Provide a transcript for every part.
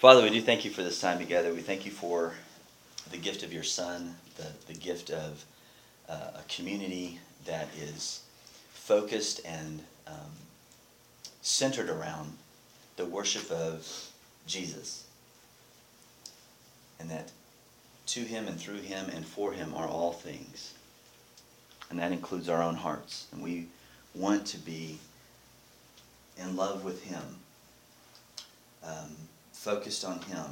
Father, we do thank you for this time together. We thank you for the gift of your Son, the gift of a community that is focused and centered around the worship of Jesus. And that to him and through him and for him are all things. And that includes our own hearts. And we want to be in love with him, focused on him,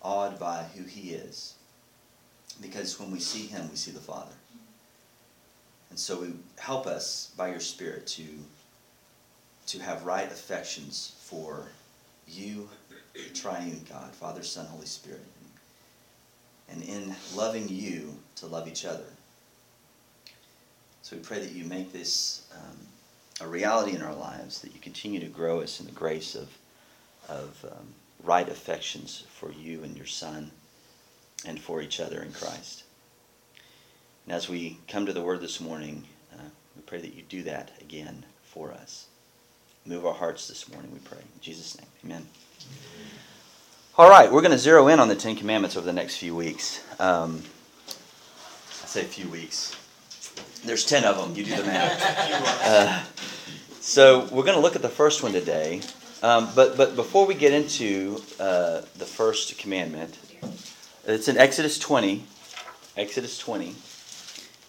awed by who he is. Because when we see him, we see the Father. And so help us by your Spirit to have right affections for you, the Triune God, Father, Son, Holy Spirit. And in loving you, to love each other. So we pray that you make this a reality in our lives, that you continue to grow us in the grace of right affections for you and your Son and for each other in Christ. And as we come to the Word this morning, we pray that you do that again for us. Move our hearts this morning, we pray. In Jesus' name, amen. All right, we're going to zero in on the Ten Commandments over the next few weeks. I say a few weeks. There's 10 of them. You do the math. So we're going to look at the first one today. But before we get into the first commandment, it's in Exodus 20. Exodus 20.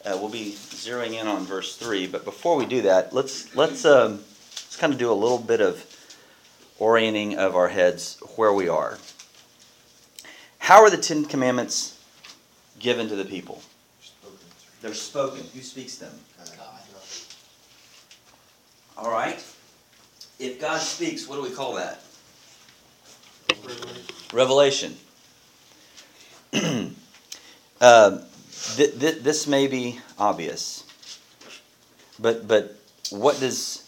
We'll be zeroing in on verse 3. But before we do that, let's kind of do a little bit of orienting of our heads where we are. How are the Ten Commandments given to the people? They're spoken. Who speaks them? God. All right. If God speaks, what do we call that? Revelation. This may be obvious, but what does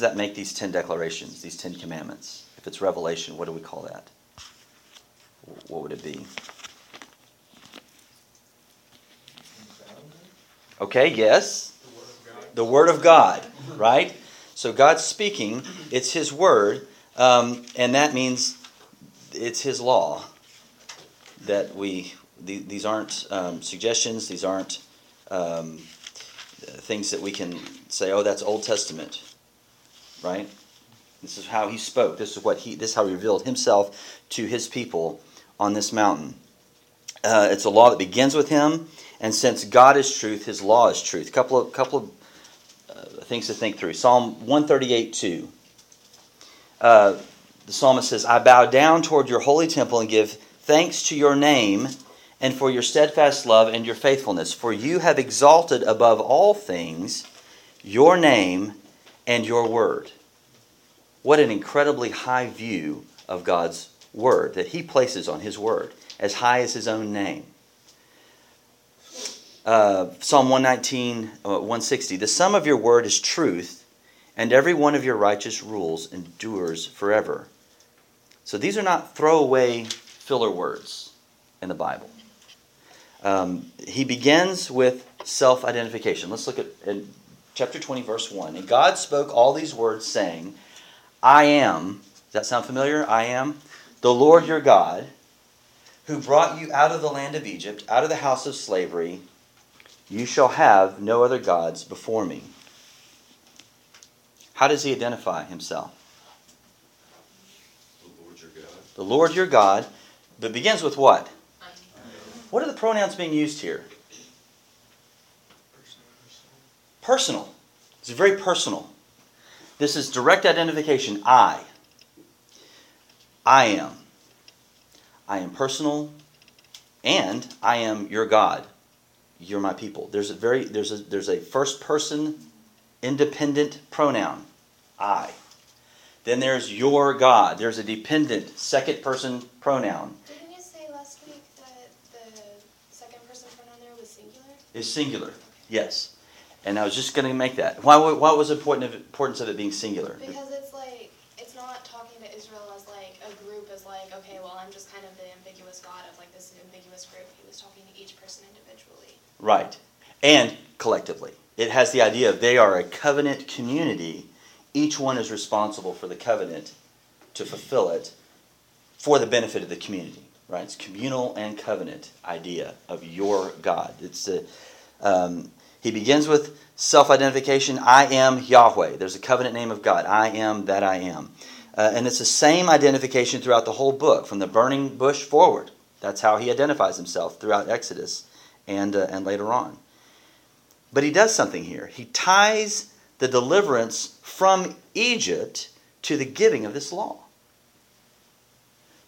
that make these 10 declarations, these 10 commandments? If it's revelation, what do we call that? What would it be? Okay, yes. The Word of God, right? So God's speaking, it's his Word, and that means it's his law. That these aren't suggestions, these aren't things that we can say, oh, that's Old Testament, right? This is how he spoke, this is how he revealed himself to his people on this mountain. It's a law that begins with him. And since God is truth, his law is truth. A couple of things to think through. Psalm 138:2. The psalmist says, I bow down toward your holy temple and give thanks to your name and for your steadfast love and your faithfulness. For you have exalted above all things your name and your word. What an incredibly high view of God's word that he places on his word, as high as his own name. Psalm 119:160. The sum of your word is truth, and every one of your righteous rules endures forever. So these are not throwaway filler words in the Bible. He begins with self-identification. Let's look at chapter 20, verse 1. And God spoke all these words, saying, I am, does that sound familiar? I am the Lord your God, who brought you out of the land of Egypt, out of the house of slavery. You shall have no other gods before me. How does he identify himself? The Lord your God. The Lord your God. But begins with what? What are the pronouns being used here? Personal. It's very personal. This is direct identification. I am. I am personal, and I am your God. You're my people. There's a first person independent pronoun, I. Then there's your God. There's a dependent second person pronoun. Didn't you say last week that the second person pronoun there was singular? It's singular, yes. And I was just going to make that. Why was the importance of it being singular? Because it's like it's not talking to Israel as like a group, as like, okay, well, I'm just kind of the ambiguous God of like this ambiguous group. He was talking to each person individually. Right. And collectively. It has the idea of they are a covenant community. Each one is responsible for the covenant to fulfill it for the benefit of the community, right? It's communal and covenant idea of your God. It's the he begins with self-identification. I am Yahweh. There's a covenant name of God. I am that I am. And it's the same identification throughout the whole book, from the burning bush forward. That's how he identifies himself throughout Exodus and later on. But he does something here. He ties the deliverance from Egypt to the giving of this law.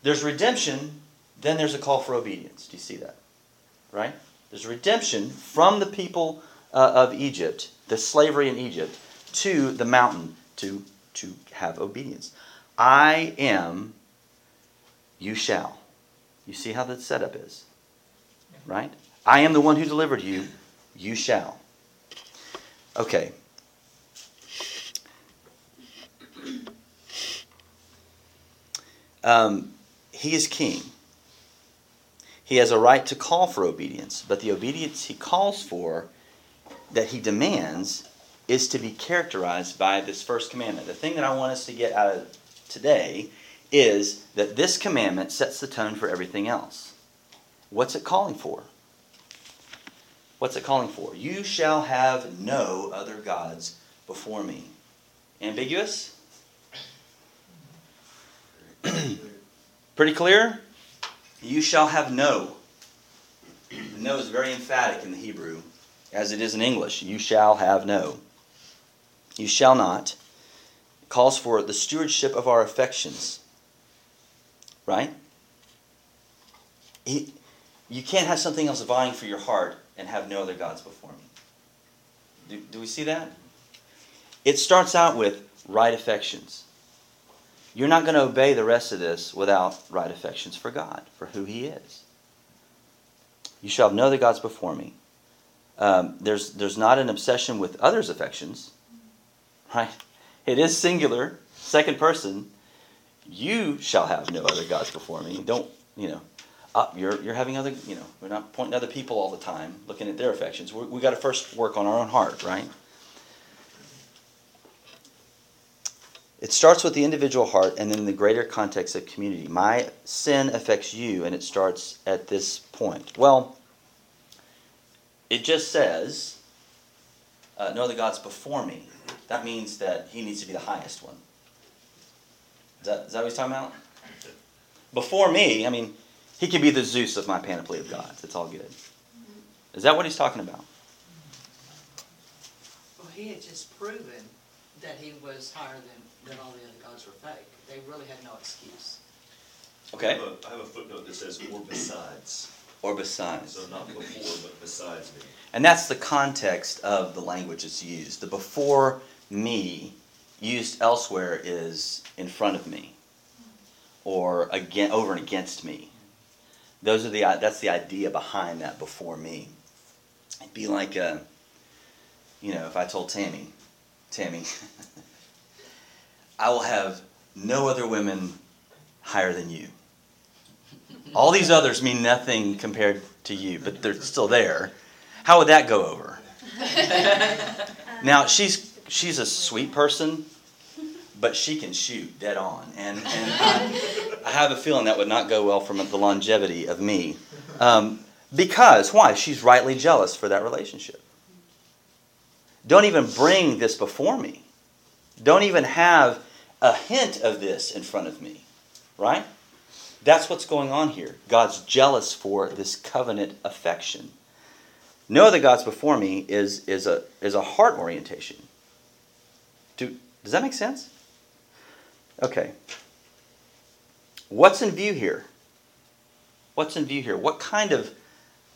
There's redemption, then there's a call for obedience. Do you see that? Right? There's redemption from the people of Egypt, the slavery in Egypt, to the mountain to have obedience. I am, you shall. You see how that setup is? Right? I am the one who delivered you. You shall. Okay. He is king. He has a right to call for obedience, but the obedience he calls for, that he demands, is to be characterized by this first commandment. The thing that I want us to get out of today is that this commandment sets the tone for everything else. What's it calling for? What's it calling for? You shall have no other gods before me. Ambiguous? Pretty clear? You shall have no. No is very emphatic in the Hebrew, as it is in English. You shall have no. You shall not. It calls for the stewardship of our affections. Right? You can't have something else vying for your heart and have no other gods before me. Do we see that? It starts out with right affections. You're not going to obey the rest of this without right affections for God, for who He is. You shall have no other gods before me. There's not an obsession with others' affections, right? It is singular, second person. You shall have no other gods before me. Don't, you're having other, we're not pointing to other people all the time, looking at their affections. We've got to first work on our own heart, right? It starts with the individual heart and then the greater context of community. My sin affects you, and it starts at this point. Well, it just says, no other gods before me. That means that he needs to be the highest one. Is that what he's talking about? Before me, he could be the Zeus of my panoply of gods. It's all good. Is that what he's talking about? Well, he had just proven that he was higher than all the other gods were fake. They really had no excuse. Okay. I have a footnote that says, or besides. Or besides. So not before, but besides me. And that's the context of the language it's used. The before me used elsewhere is in front of me, or again, over and against me. That's the idea behind that before me. It'd be like, if I told Tammy, I will have no other women higher than you. All these others mean nothing compared to you, but they're still there. How would that go over? Now, she's a sweet person, but she can shoot dead on. And I have a feeling that would not go well for the longevity of me. Because, why? She's rightly jealous for that relationship. Don't even bring this before me. Don't even have a hint of this in front of me. Right? That's what's going on here. God's jealous for this covenant affection. No other gods before me is a heart orientation. Does that make sense? Okay. What's in view here? What's in view here? What kind of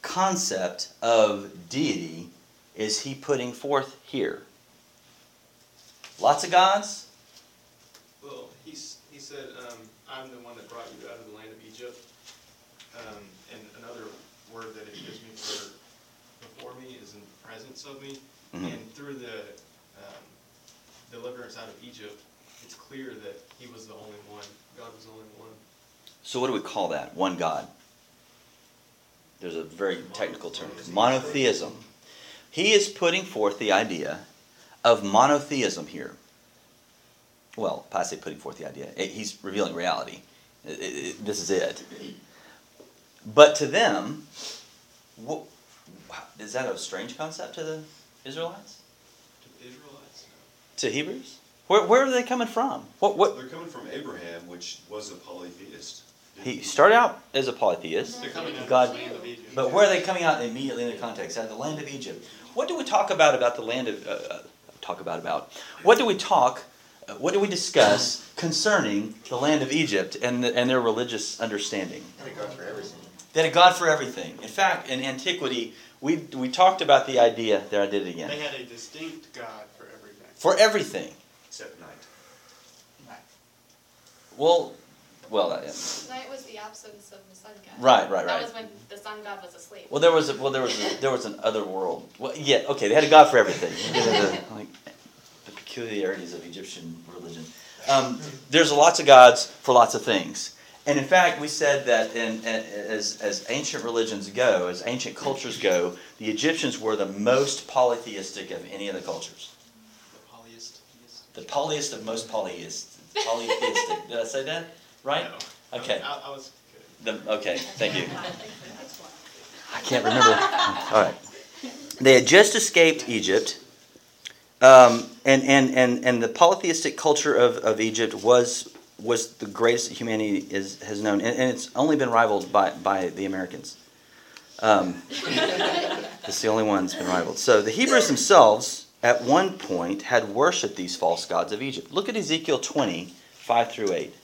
concept of deity is he putting forth here? Lots of gods? Well, he said, I'm the one that brought you out of the land of Egypt. And another word that it gives me for before me is in the presence of me. Mm-hmm. And through the deliverance out of Egypt, it's clear that he was the only one. God was the only one. So what do we call that? One God. There's a very technical term. Monotheism. He is putting forth the idea of monotheism here. Well, I say putting forth the idea. He's revealing reality. This is it. But to them, is that a strange concept to the Israelites? To the Israelites, no. To Hebrews? Where are they coming from? What? They're coming from Abraham, which was a polytheist. He started out as a polytheist. They're coming out of the land of Egypt. But where are they coming out immediately in the context? Out of the land of Egypt. What do we talk about the land of... What do we discuss concerning the land of Egypt and their religious understanding? They had a God for everything. They had a God for everything. In fact, in antiquity, we talked about the idea. There, I did it again. They had a distinct God for everything. For everything. Except night. Night. Well, that is. Night was the absence of the sun god. Right. That was when the sun god was asleep. Well, there was an other world. Well, yeah, okay, they had a god for everything. Like the peculiarities of Egyptian religion. There's lots of gods for lots of things, and in fact, we said that as ancient religions go, as ancient cultures go, the Egyptians were the most polytheistic of any of the cultures. The polyest of most polyists. Polytheistic. Did I say that? Right? No. Okay. I was good. Okay, thank you. I can't remember. All right. They had just escaped Egypt, and the polytheistic culture of Egypt was the greatest that humanity has known, and it's only been rivaled by the Americans. It's the only one that's been rivaled. So the Hebrews themselves, at one point, had worshipped these false gods of Egypt. Look at Ezekiel 20:5 through 8.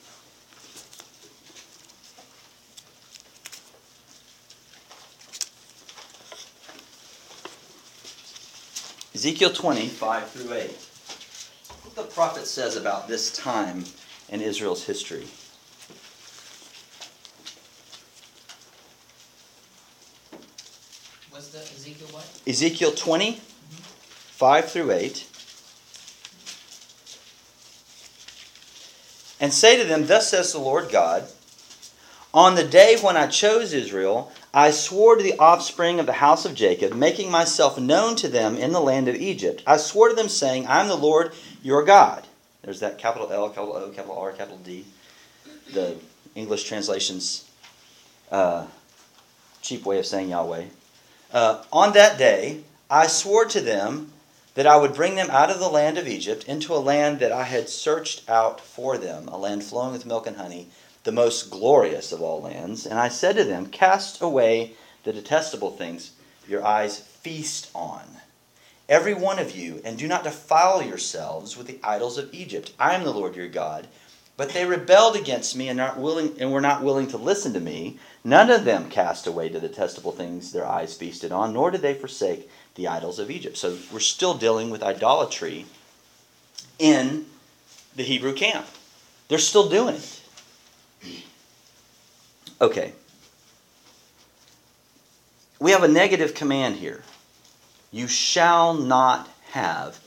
Ezekiel 20:5 through 8. What the prophet says about this time in Israel's history. What's the Ezekiel what? Ezekiel 20:5 through 8. And say to them, thus says the Lord God, on the day when I chose Israel, I swore to the offspring of the house of Jacob, making myself known to them in the land of Egypt. I swore to them, saying, I am the Lord your God. There's that capital L, capital O, capital R, capital D. The English translation's cheap way of saying Yahweh. On that day, I swore to them that I would bring them out of the land of Egypt into a land that I had searched out for them, a land flowing with milk and honey, the most glorious of all lands. And I said to them, cast away the detestable things your eyes feast on, every one of you, and do not defile yourselves with the idols of Egypt. I am the Lord your God. But they rebelled against me and were not willing to listen to me. None of them cast away the detestable things their eyes feasted on, nor did they forsake the idols of Egypt. So we're still dealing with idolatry in the Hebrew camp. They're still doing it. Okay. We have a negative command here. You shall not have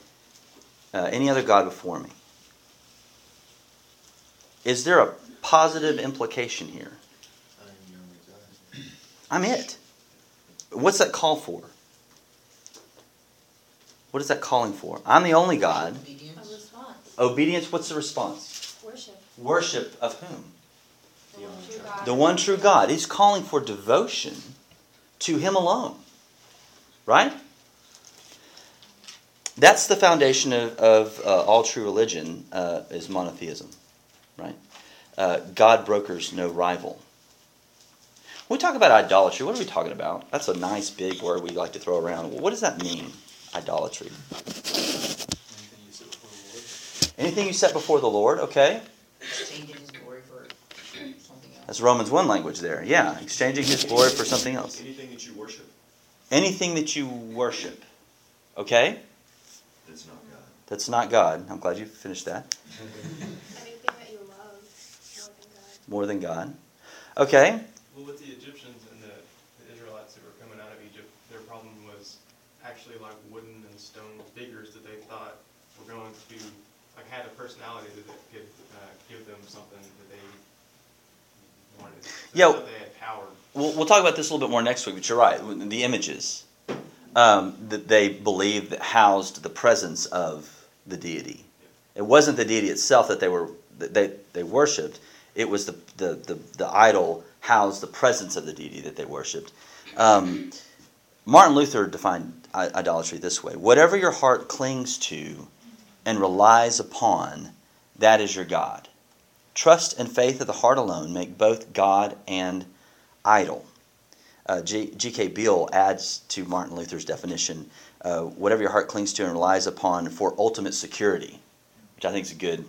any other God before me. Is there a positive implication here? I'm it. What's that call for? What is that calling for? I'm the only God. Obedience. What's the response? Worship. Worship of whom? The one true God. He's calling for devotion to Him alone. Right? That's the foundation of all true religion, is monotheism. Right? God brokers no rival. When we talk about idolatry, what are we talking about? That's a nice big word we like to throw around. What does that mean, idolatry? Anything you set before the Lord, okay? That's Romans 1 language there. Yeah, exchanging His glory for something else. Anything that you worship. Anything that you worship. Okay? That's not God. That's not God. I'm glad you finished that. Anything that you love more than God. More than God. Okay? Well, with the Egyptians and the Israelites that were coming out of Egypt, their problem was actually like wooden and stone figures that they thought were going to, like, had a personality that could give them something that they... Yeah, we'll talk about this a little bit more next week, but you're right. The images that they believed that housed the presence of the deity. It wasn't the deity itself that they worshipped. It was the idol housed the presence of the deity that they worshipped. Martin Luther defined idolatry this way: whatever your heart clings to and relies upon, that is your God. Trust and faith of the heart alone make both God and idol. G.K. Beale adds to Martin Luther's definition, whatever your heart clings to and relies upon for ultimate security, which I think is a good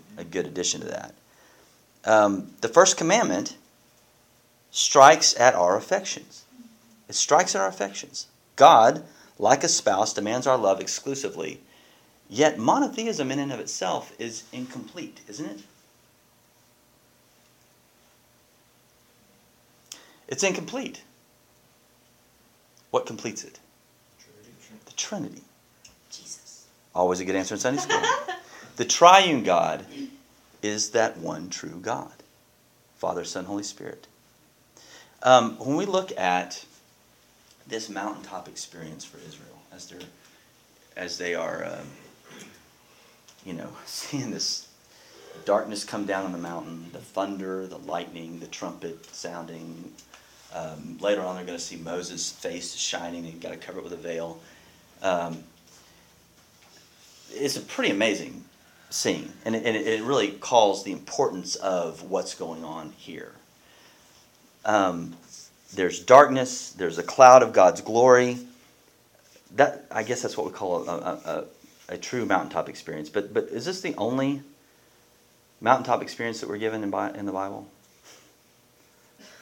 addition to that. The first commandment strikes at our affections. It strikes at our affections. God, like a spouse, demands our love exclusively. Yet monotheism in and of itself is incomplete, isn't it? It's incomplete. What completes it? The Trinity. Jesus. Always a good answer in Sunday school. The Triune God is that one true God. Father, Son, Holy Spirit. When we look at this mountaintop experience for Israel, as they are seeing this darkness come down on the mountain, the thunder, the lightning, the trumpet sounding. Later on, they're going to see Moses' face shining, and you've got to cover it with a veil. It's a pretty amazing scene, and it really calls the importance of what's going on here. There's darkness. There's a cloud of God's glory. That, I guess, that's what we call a true mountaintop experience. But is this the only mountaintop experience that we're given in the Bible?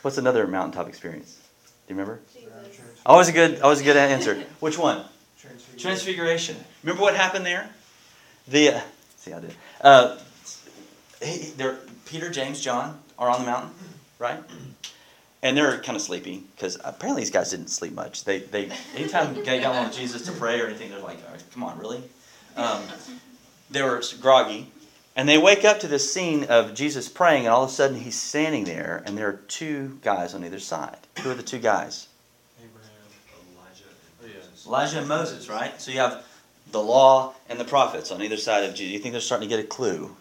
What's another mountaintop experience? Do you remember? Always a good answer. Which one? Transfiguration. Remember what happened there? Peter, James, John are on the mountain, right? And they're kind of sleepy because apparently these guys didn't sleep much. They anytime they got along with Jesus to pray or anything, they're like, oh, "Come on, really?" They were groggy, and they wake up to this scene of Jesus praying, and all of a sudden he's standing there, and there are two guys on either side. Who are the two guys? Elijah and Moses, right? So you have the law and the prophets on either side of Jesus. You think they're starting to get a clue?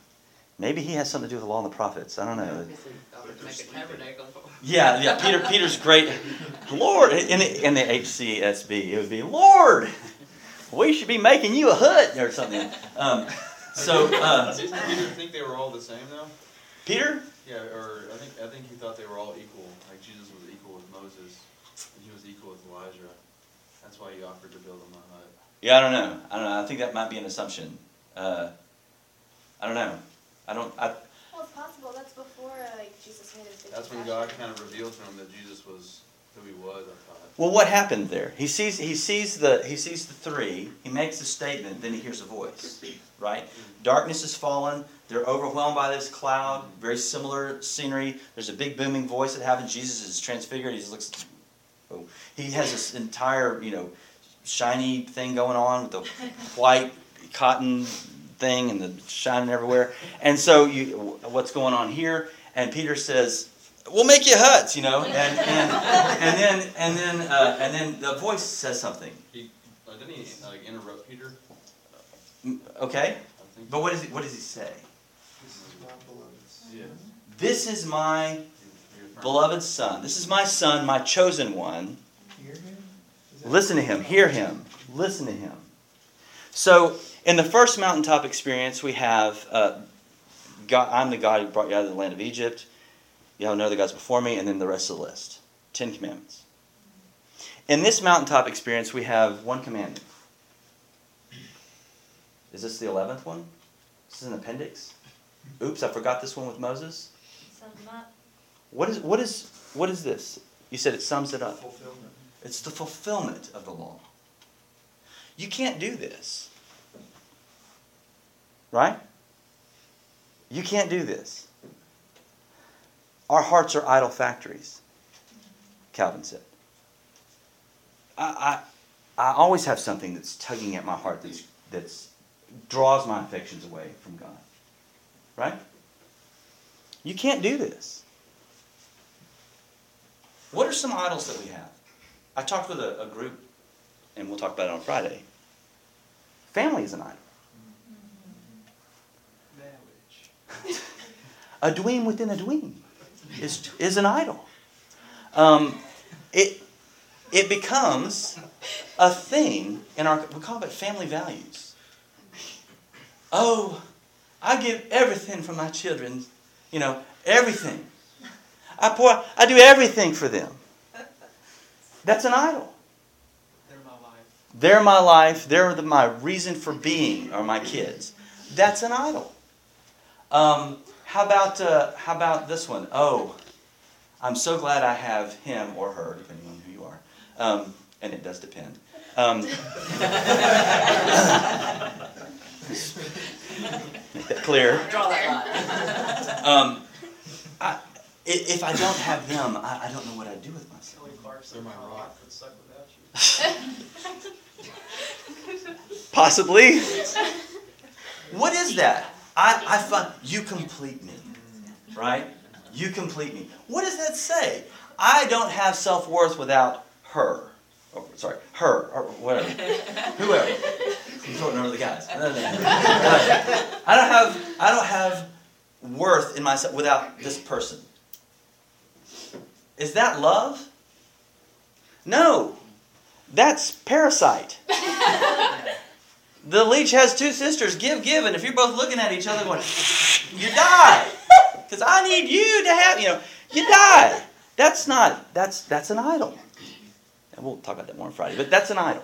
Maybe he has something to do with the law and the prophets. I don't know. Yeah. Peter's great. Lord, in the HCSB, it would be, Lord, we should be making you a hut or something. Did Peter think they were all the same, though? Peter? Yeah, or I think he thought they were all equal. Like Jesus was equal with Moses, and he was equal with Elijah. That's why he offered to build him a hut. Yeah, I don't know. I think that might be an assumption. I don't know. Well, it's possible. That's before Jesus made his big. That's when God kind of revealed to him that Jesus was who he was. I thought. Well, what happened there? He sees the three. He makes a statement. Then he hears a voice. Right? Mm-hmm. Darkness has fallen. They're overwhelmed by this cloud. Mm-hmm. Very similar scenery. There's a big booming voice that happens. Jesus is transfigured. He just looks. Oh. He has this entire shiny thing going on with the white cotton thing and the shining everywhere. And so what's going on here? And Peter says, "We'll make you huts," and then the voice says something. Didn't he interrupt Peter? Okay, but what does he say? This is my beloved son. Yeah. This is my beloved son. This is my son, my chosen one. Hear him. Listen to him. Hear him. Listen to him. So, in the first mountaintop experience, we have, God, I'm the God who brought you out of the land of Egypt. You have no other gods before me, and then the rest of the list. 10 commandments. In this mountaintop experience, we have one commandment. Is this the 11th one? This is an appendix. Oops, I forgot this one with Moses. What is this? You said it sums it up. Fulfillment. It's the fulfillment of the law. You can't do this. Right? You can't do this. Our hearts are idol factories, Calvin said. I always have something that's tugging at my heart that draws my affections away from God. Right? You can't do this. What are some idols that we have? I talked with a group, and we'll talk about it on Friday. Family is an idol. Marriage. A dweem within a dweem. is an idol. It becomes a thing in our, we call it family values. Oh, I give everything for my children, you know, everything. I do everything for them. That's an idol. They're my life. They're my life. They're my reason for being, are my kids. That's an idol. How about this one? Oh, I'm so glad I have him or her, depending on who you are. And it does depend. Make that clear. Draw that line. If I don't have them, I don't know what I'd do with myself. They're my rock. Could suck without you. Possibly. What is that? I find you complete me, right? You complete me. What does that say? I don't have self-worth without her. Oh, sorry, her or whatever, whoever. I'm throwing over the guys. I don't have worth in myself without this person. Is that love? No, that's parasite. The leech has two sisters, give, and if you're both looking at each other going, you die, because I need you to have, you die. That's an idol. And we'll talk about that more on Friday, but that's an idol.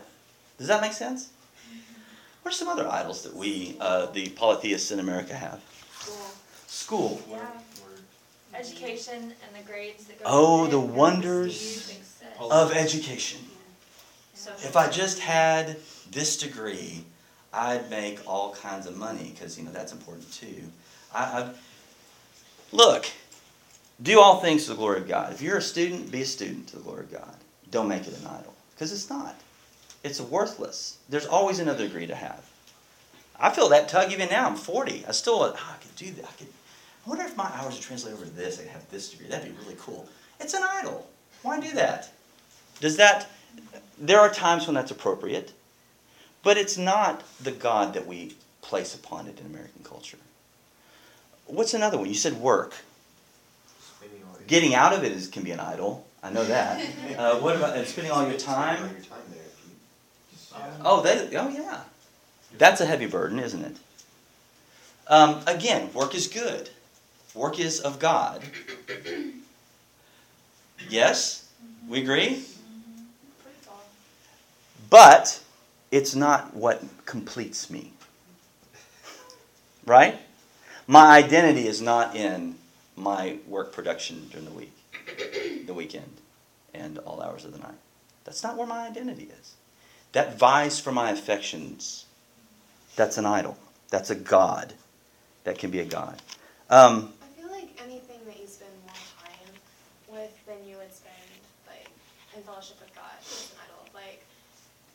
Does that make sense? What are some other idols that we, the polytheists in America have? School. Yeah. Education and the grades that go. Oh, the wonders of education. Yeah. If I just had this degree, I'd make all kinds of money, because that's important too. Look, do all things to the glory of God. If you're a student, be a student to the glory of God. Don't make it an idol, because it's not. It's worthless. There's always another degree to have. I feel that tug even now. I'm 40. I still, I could do that. I wonder if my hours would translate over to this. I could have this degree. That'd be really cool. It's an idol. Why do that? There are times when that's appropriate, but it's not the God that we place upon it in American culture. What's another one? You said work. Getting out of it can be an idol. I know that. What about spending all your time? Oh yeah. That's a heavy burden, isn't it? Again, work is good. Work is of God. Yes? We agree? But it's not what completes me. Right? My identity is not in my work production during the week, the weekend, and all hours of the night. That's not where my identity is. That vies for my affections. That's an idol. That's a god. That can be a god. I feel like anything that you spend more time with than you would spend in fellowship with God is an idol.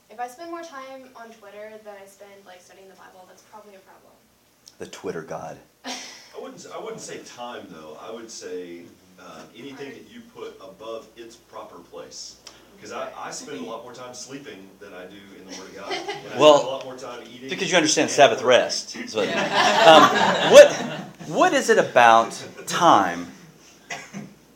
If I spend more time on Twitter than I spend studying the Bible, that's probably a problem. The Twitter god. I wouldn't say time though. I would say anything that you put above its proper place. Because I spend a lot more time sleeping than I do in the Word of God. And I spend a lot more time eating. Because you understand Sabbath rest. So, what is it about time?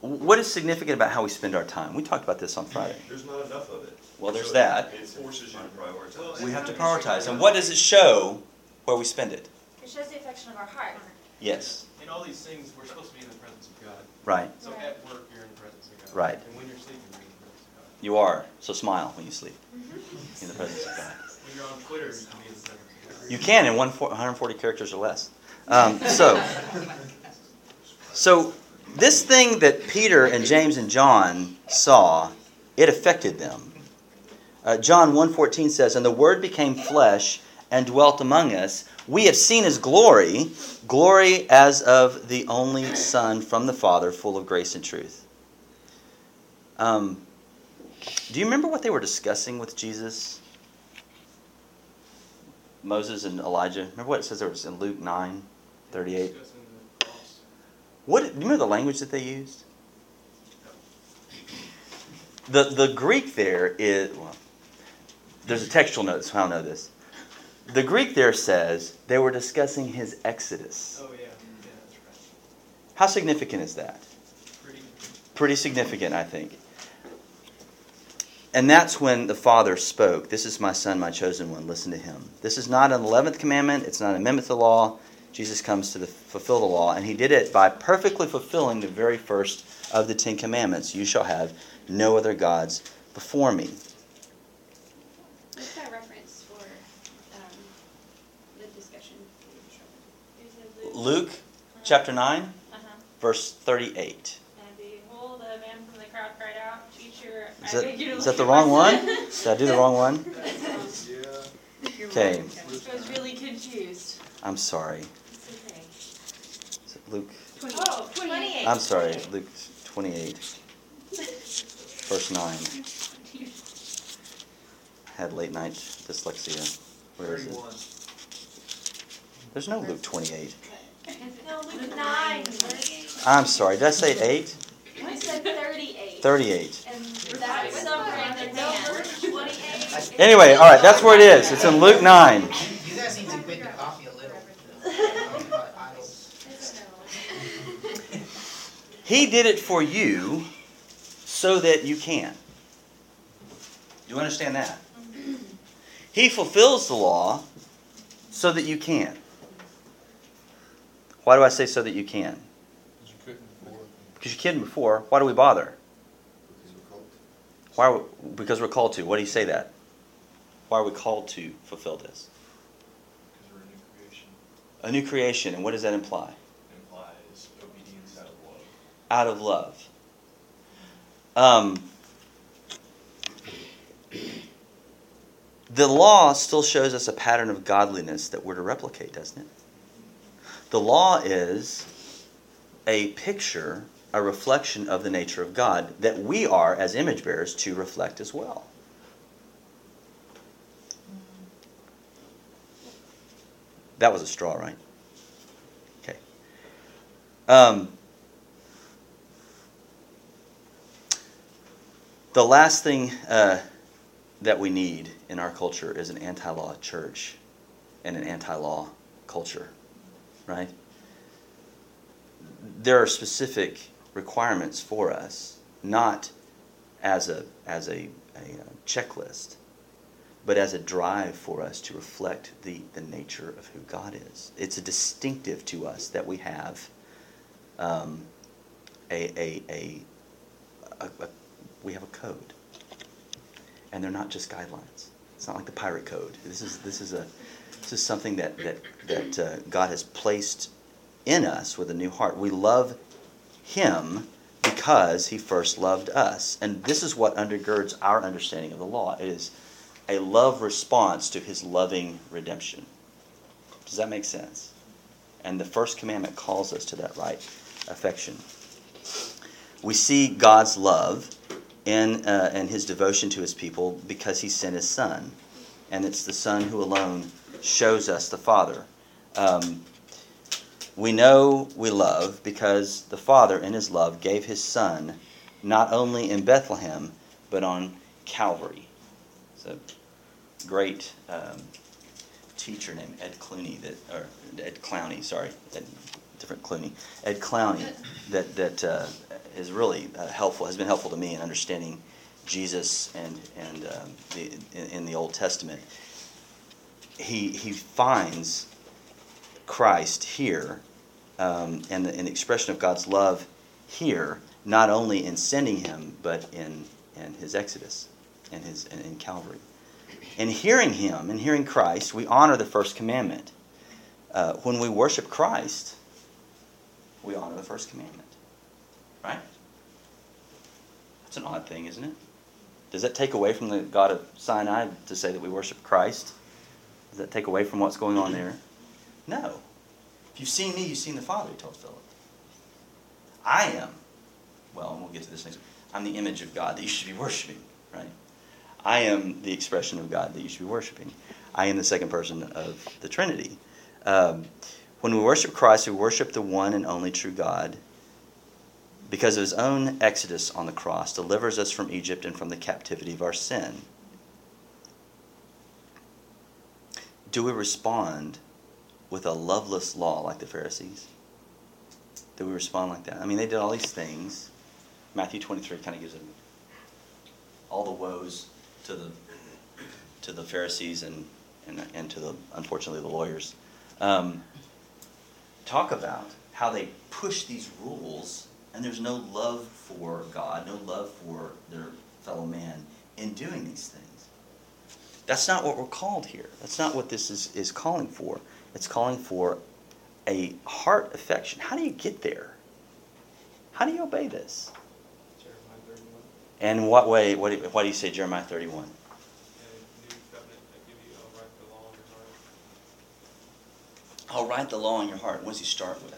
What is significant about how we spend our time? We talked about this on Friday. There's not enough of it. Well, there's that. It forces you to prioritize. We have to prioritize. And what does it show where we spend it? It shows the affection of our heart. Yes. In all these things, we're supposed to be in the presence of God. Right. So at work, you're in the presence of God. Right. And when you're sleeping, you're in the presence of God. You are. So smile when you sleep. Mm-hmm. In the presence of God. When you're on Twitter, you can be in the presence of God. You can in 140 characters or less. So this thing that Peter and James and John saw, it affected them. John 1:14 says, "And the Word became flesh and dwelt among us. We have seen His glory, glory as of the only Son from the Father, full of grace and truth." Do you remember what they were discussing with Jesus? Moses and Elijah. Remember what it says there was in Luke 9:38? What, do you remember the language that they used? The Greek there is... Well, there's a textual note, so I don't know this. The Greek there says they were discussing his exodus. Oh, yeah. How significant is that? Pretty pretty significant, I think. And that's when the Father spoke, "This is my Son, my chosen one, listen to him." This is not an 11th commandment, it's not an amendment to the law. Jesus comes to fulfill the law, and he did it by perfectly fulfilling the very first of the 10 commandments, "You shall have no other gods before me." What's that reference for the discussion? Luke chapter 9, verse 38. Is that the wrong one? Did I do the wrong one? Okay. I was really confused. I'm sorry. Is it Luke? Oh, 28. I'm sorry, Luke 28, verse 9. I had late night dyslexia. Where is it? There's no Luke 28. No, Luke 9. I'm sorry, did I say 8? I said 38. 38. Anyway, all right, that's where it is. It's in Luke 9. You guys need to quit the coffee a little. He did it for you so that you can. Do you understand that? He fulfills the law so that you can. Why do I say so that you can? Because you couldn't before. Because you couldn't before. Why do we bother? Why? Because we're called to. Why do you say that? Why are we called to fulfill this? Because we're a new creation. A new creation, and what does that imply? It implies obedience out of love. Out of love. The law still shows us a pattern of godliness that we're to replicate, doesn't it? The law is a picture, a reflection of the nature of God that we are, as image bearers, to reflect as well. That was a straw, right? Okay. The last thing that we need in our culture is an anti-law church and an anti-law culture, right? There are specific requirements for us, not as a checklist, but as a drive for us to reflect the nature of who God is. It's a distinctive to us that we have a code, and they're not just guidelines. It's not like the pirate code. This is something that God has placed in us with a new heart. We love Him because He first loved us, and this is what undergirds our understanding of the law. It is a love response to His loving redemption. Does that make sense? And the first commandment calls us to that right affection. We see God's love and His devotion to His people because He sent His Son. And it's the Son who alone shows us the Father. We know we love because the Father in His love gave His Son not only in Bethlehem, but on Calvary. So, great teacher named Ed Clowney, that is really helpful, has been helpful to me in understanding Jesus and in the Old Testament. He finds Christ here, and the expression of God's love here, not only in sending Him, but in His Exodus and in Calvary. In hearing Him, in hearing Christ, we honor the first commandment. When we worship Christ, we honor the first commandment. Right? That's an odd thing, isn't it? Does that take away from the God of Sinai to say that we worship Christ? Does that take away from what's going on there? No. If you've seen me, you've seen the Father, He told Philip. I am. Well, and we'll get to this next week. I'm the image of God that you should be worshiping. Right? I am the expression of God that you should be worshiping. I am the second person of the Trinity. When we worship Christ, we worship the one and only true God because of His own exodus on the cross, delivers us from Egypt and from the captivity of our sin. Do we respond with a loveless law like the Pharisees? Do we respond like that? I mean, they did all these things. Matthew 23 kind of gives them all the woes to the Pharisees and to the, unfortunately, the lawyers. Talk about how they push these rules, and there's no love for God, no love for their fellow man in doing these things. That's not what we're called here. That's not what this is calling for. It's calling for a heart affection. How do you get there? How do you obey this? Jeremiah 31. And in what way? Why do you say Jeremiah 31? I'll write the law on your heart. What does he start with?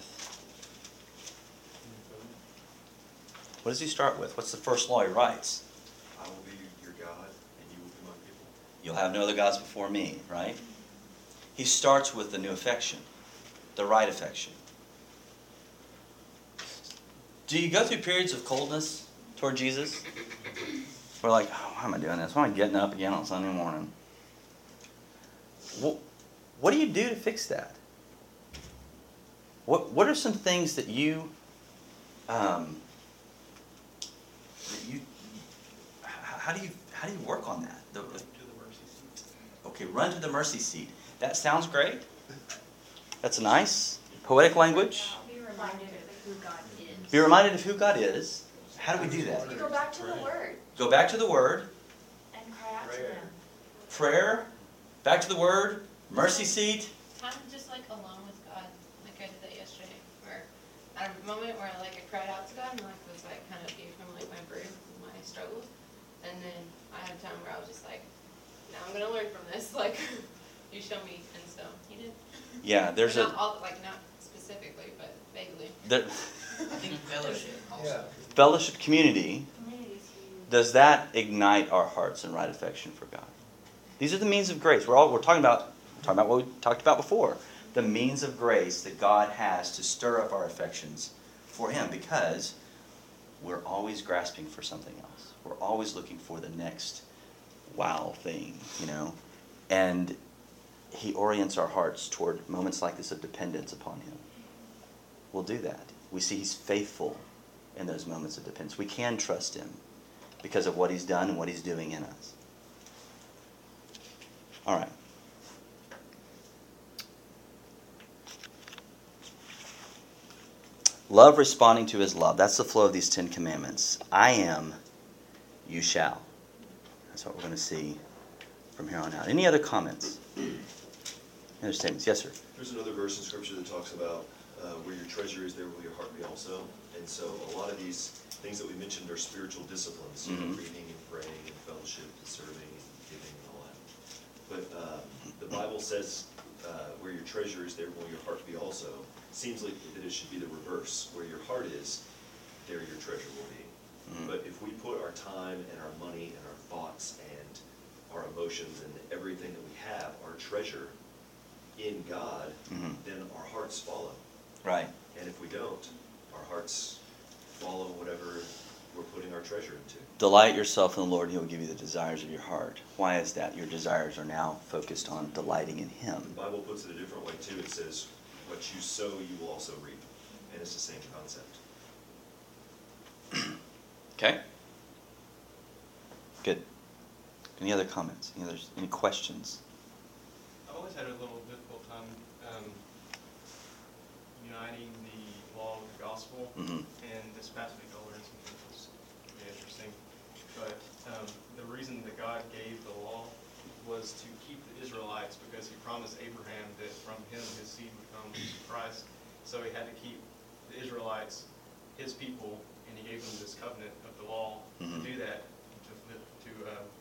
What does he start with? What's the first law he writes? I will be your God, and you will be my people. You'll have no other gods before me, right? He starts with the new affection, the right affection. Do you go through periods of coldness toward Jesus? We're like, oh, why am I doing this? Why am I getting up again on Sunday morning? Well, what do you do to fix that? What are some things that you how do you work on that? Run to the mercy seat. Okay, run to the mercy seat. That sounds great. That's nice poetic language. Be reminded of who God is. Be reminded of who God is. How do we do that? Go back to the Word. Go back to the Word. And cry out to Him. Prayer. Back to the Word. Mercy seat. Time just like alone with God. Like I did that yesterday. Where I had a moment where I cried out to God and was kind of gave Him my burdens and my struggles. And then I had a time where I was just now I'm gonna learn from this. You show me, and so He did. Yeah, there's not all, not specifically, but vaguely. I think fellowship also. Yeah. Fellowship community. Does that ignite our hearts and right affection for God? These are the means of grace. We're talking about what we talked about before. The means of grace that God has to stir up our affections for Him, because we're always grasping for something else. We're always looking for the next wow thing, And He orients our hearts toward moments like this of dependence upon Him. We'll do that. We see He's faithful in those moments of dependence. We can trust Him because of what He's done and what He's doing in us. All right. Love responding to His love. That's the flow of these 10 commandments. I am, you shall. That's what we're going to see from here on out. Any other comments? Other statements? Yes, sir? There's another verse in Scripture that talks about where your treasure is, there will your heart be also. And so a lot of these things that we mentioned are spiritual disciplines. Mm-hmm. Reading and praying and fellowship and serving and giving and all that. But the Bible says where your treasure is, there will your heart be also. Seems like that it should be the reverse. Where your heart is, there your treasure will be. Mm-hmm. But if we put our time and our money and our thoughts and our emotions and everything that we have, our treasure in God, mm-hmm. then our hearts follow. Right. And if we don't, our hearts follow whatever we're putting our treasure into. Delight yourself in the Lord, and He'll give you the desires of your heart. Why is that? Your desires are now focused on delighting in Him. The Bible puts it a different way, too. It says, what you sow, you will also reap. And it's the same concept. Okay. Good. Any other comments? Any questions? I've always had a little difficult time uniting the law with the gospel. Mm-hmm. And this past week I learned something that was really interesting. But the reason that God gave the law was to keep the Israelites, because He promised Abraham that from him his seed would come, Christ. So He had to keep the Israelites, His people, and He gave them this covenant of the law, mm-hmm. to do that, to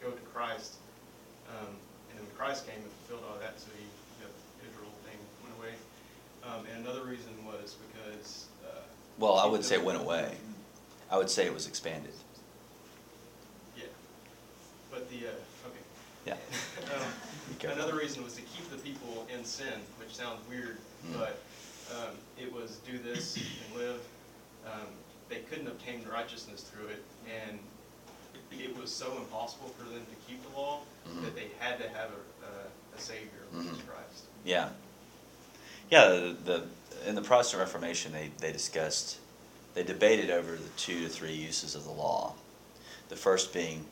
go to Christ. And then Christ came and fulfilled all that, so the Israel thing went away. And another reason was because... well, I wouldn't say it went away. I would say it was expanded. Yeah. But the... okay. Yeah. Another reason was to keep the people in sin, which sounds weird, but it was do this and live. They couldn't obtain righteousness through it, and it was so impossible for them to keep the law, mm-hmm. that they had to have a Savior, which mm-hmm. is Christ. Yeah. Yeah, in the Protestant Reformation, they discussed They debated over the 2 to 3 uses of the law. The first being,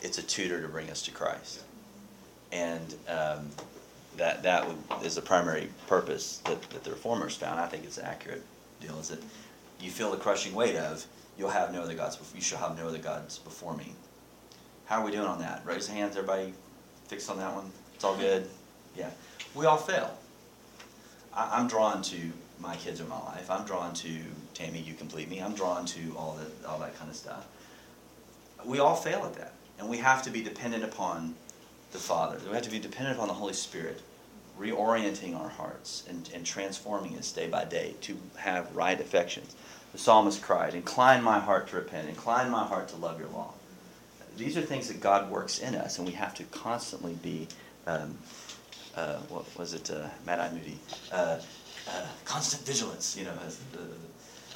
it's a tutor to bring us to Christ. And that is the primary purpose that the Reformers found. I think it's an accurate deal, is that you feel the crushing weight of, you shall have no other gods before me. How are we doing on that? Raise hands, everybody fixed on that one? It's all good? Yeah. We all fail. I'm drawn to my kids in my life. I'm drawn to Tammy, you complete me. I'm drawn to all that kind of stuff. We all fail at that. And we have to be dependent upon the Father. We have to be dependent upon the Holy Spirit, reorienting our hearts and transforming us day by day to have right affections. The psalmist cried, incline my heart to repent, incline my heart to love your law. These are things that God works in us, and we have to constantly be, Mad-Eye Moody? Constant vigilance,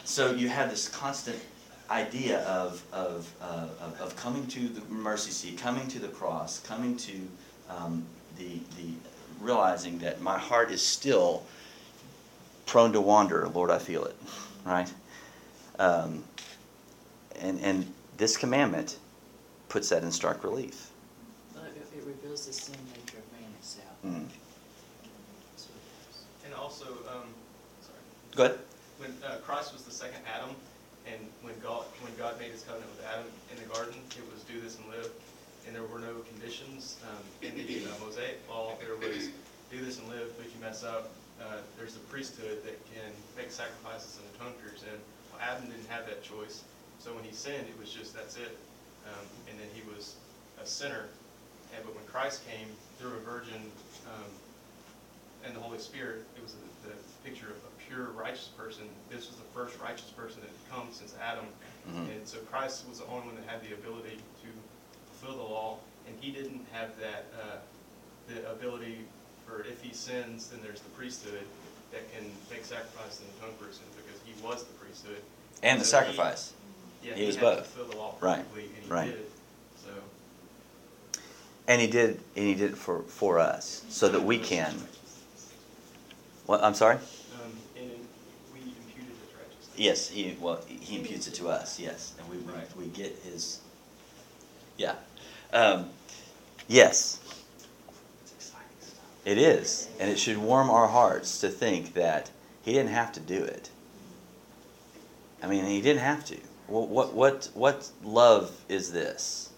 so you have this constant idea of coming to the mercy seat, coming to the cross, coming to the realizing that my heart is still prone to wander. Lord, I feel it, right? And this commandment puts that in stark relief. Well, it reveals the sin nature of man itself. Mm. And also, go ahead. When Christ was the second Adam, and when God made his covenant with Adam in the garden, it was do this and live, and there were no conditions. In the Mosaic law, there was do this and live, but if you mess up, there's the priesthood that can make sacrifices and atone for your sin. Well, Adam didn't have that choice, so when he sinned, it was just that's it, and then he was a sinner. But when Christ came through a virgin and the Holy Spirit, it was the picture of a pure, righteous person. This was the first righteous person that had come since Adam. Mm-hmm. And so Christ was the only one that had the ability to fulfill the law, and he didn't have that the ability for if he sins, then there's the priesthood that can make sacrifice and atone for sin, because he was the priesthood. And so the sacrifice. He was had both. To fulfill the law perfectly, right. And he did. So. And he did it for us, so that we can. What, I'm sorry? And we imputed his righteousness. Yes, he imputes it to us, yes. And we get his... Yeah. Yes. It's exciting stuff. It is. And it should warm our hearts to think that he didn't have to do it. I mean, he didn't have to. What love is this?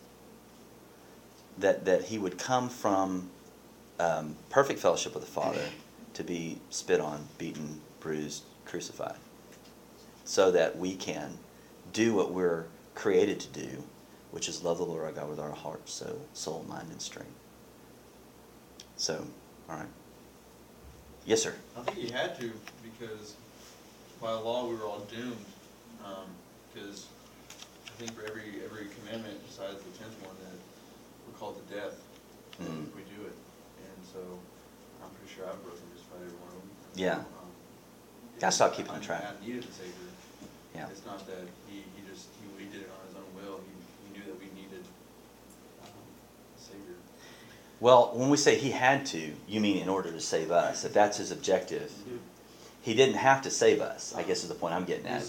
That he would come from perfect fellowship with the Father... to be spit on, beaten, bruised, crucified, so that we can do what we're created to do, which is love the Lord our God with our heart, soul, mind, and strength. So, all right. Yes, sir? I think he had to, because by law we were all doomed, because I think for every commandment, besides the 10th one, that we're called to death if we do it. And so I'm pretty sure I've broken just about every one of them. Yeah. Gotta stop keeping track. I needed a Savior. Yeah. It's not that he did it on his own will. He knew that we needed a Savior. Well, when we say he had to, you mean in order to save us. If that's his objective, he didn't have to save us, I guess is the point I'm getting at.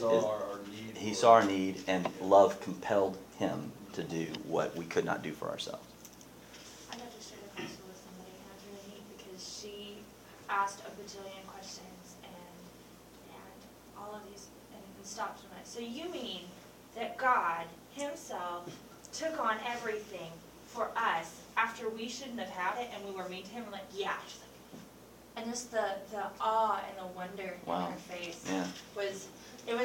He saw our need, and love compelled him to do what we could not do for ourselves. Asked a bajillion questions and all of these, and stopped him. So you mean that God himself took on everything for us after we shouldn't have had it, and we were mean to him? We're like, yeah. And just the awe and the wonder in her face was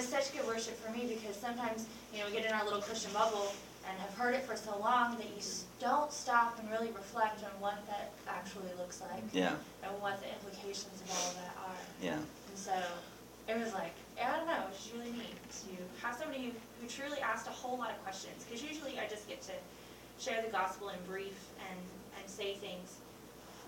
such good worship for me, because sometimes we get in our little Christian bubble and have heard it for so long that you don't stop and really reflect on what that actually looks like. Yeah. And what the implications of all of that are. Yeah. And so it was like, I don't know, it's really neat to have somebody who truly asked a whole lot of questions. Because usually I just get to share the gospel in brief and say things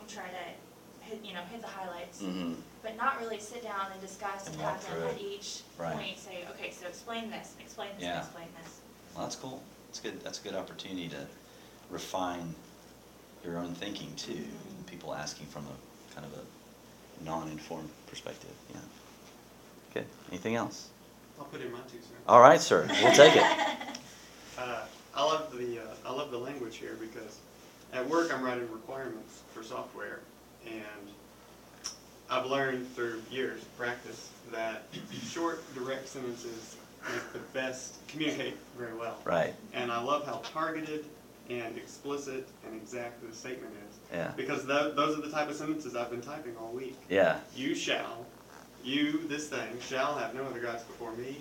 and try to hit the highlights. Mm-hmm. But not really sit down and discuss and have them at each point say, okay, so explain this, explain this, and explain this. Well, that's cool. It's good. That's a good opportunity to refine your own thinking too. Mm-hmm. People asking from a kind of a non-informed perspective. Yeah. Okay. Anything else? I'll put in my two cents. All right, sir. We'll take it. I love the language here because at work I'm writing requirements for software, and I've learned through years of practice that short, direct sentences is the best, communicate very well. Right. And I love how targeted and explicit and exact the statement is. Yeah. Because those are the type of sentences I've been typing all week. Yeah. You, this thing, shall have no other gods before me.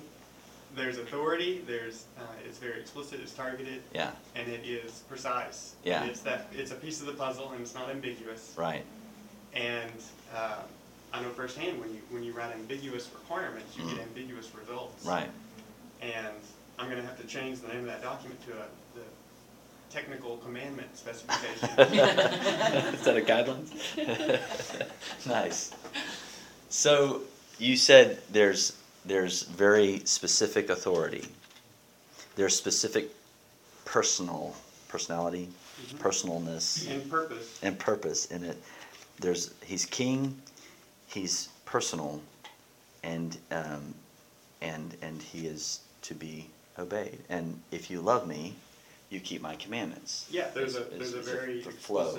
There's authority. It's very explicit. It's targeted. Yeah. And it is precise. Yeah. And it's a piece of the puzzle, and it's not ambiguous. Right. And I know firsthand when you write ambiguous requirements, you get ambiguous results. Right. And I'm going to have to change the name of that document to the technical commandment specification. Is that a guideline? Nice. So you said there's very specific authority. There's specific personality, mm-hmm. personalness, and purpose in it. He's king, he's personal, and he is to be obeyed. And if you love me, you keep my commandments. Yeah, there's a very the flow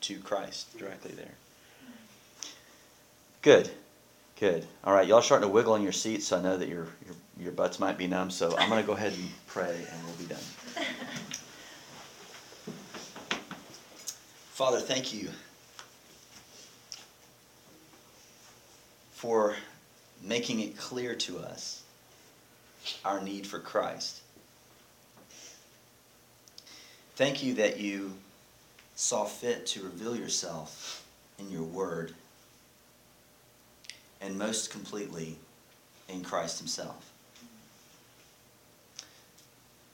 to Christ directly there. Good. All right, y'all starting to wiggle in your seats, so I know that your butts might be numb, so I'm going to go ahead and pray, and we'll be done. Father, thank you for making it clear to us our need for Christ. Thank you that you saw fit to reveal yourself in your word, and most completely in Christ himself.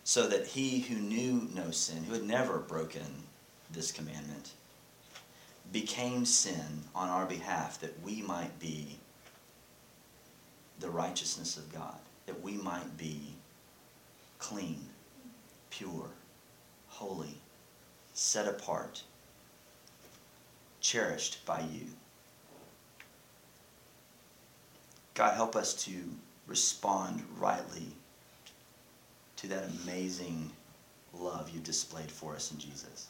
So that he who knew no sin, who had never broken this commandment, became sin on our behalf that we might be the righteousness of God, that we might be clean, pure, holy, set apart, cherished by you. God, help us to respond rightly to that amazing love you displayed for us in Jesus.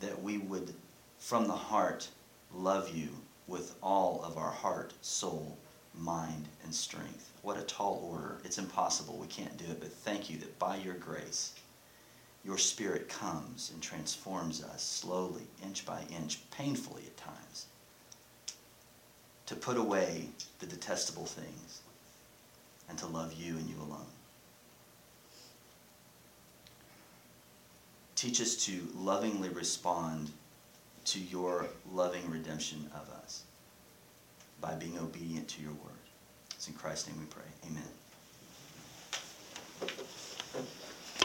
That we would, from the heart, love you with all of our heart, soul, mind, and strength. What a tall order. It's impossible. We can't do it. But thank you that by your grace, your Spirit comes and transforms us slowly, inch by inch, painfully at times, to put away the detestable things and to love you and you alone. Teach us to lovingly respond to your loving redemption of us by being obedient to your word. It's in Christ's name we pray. Amen.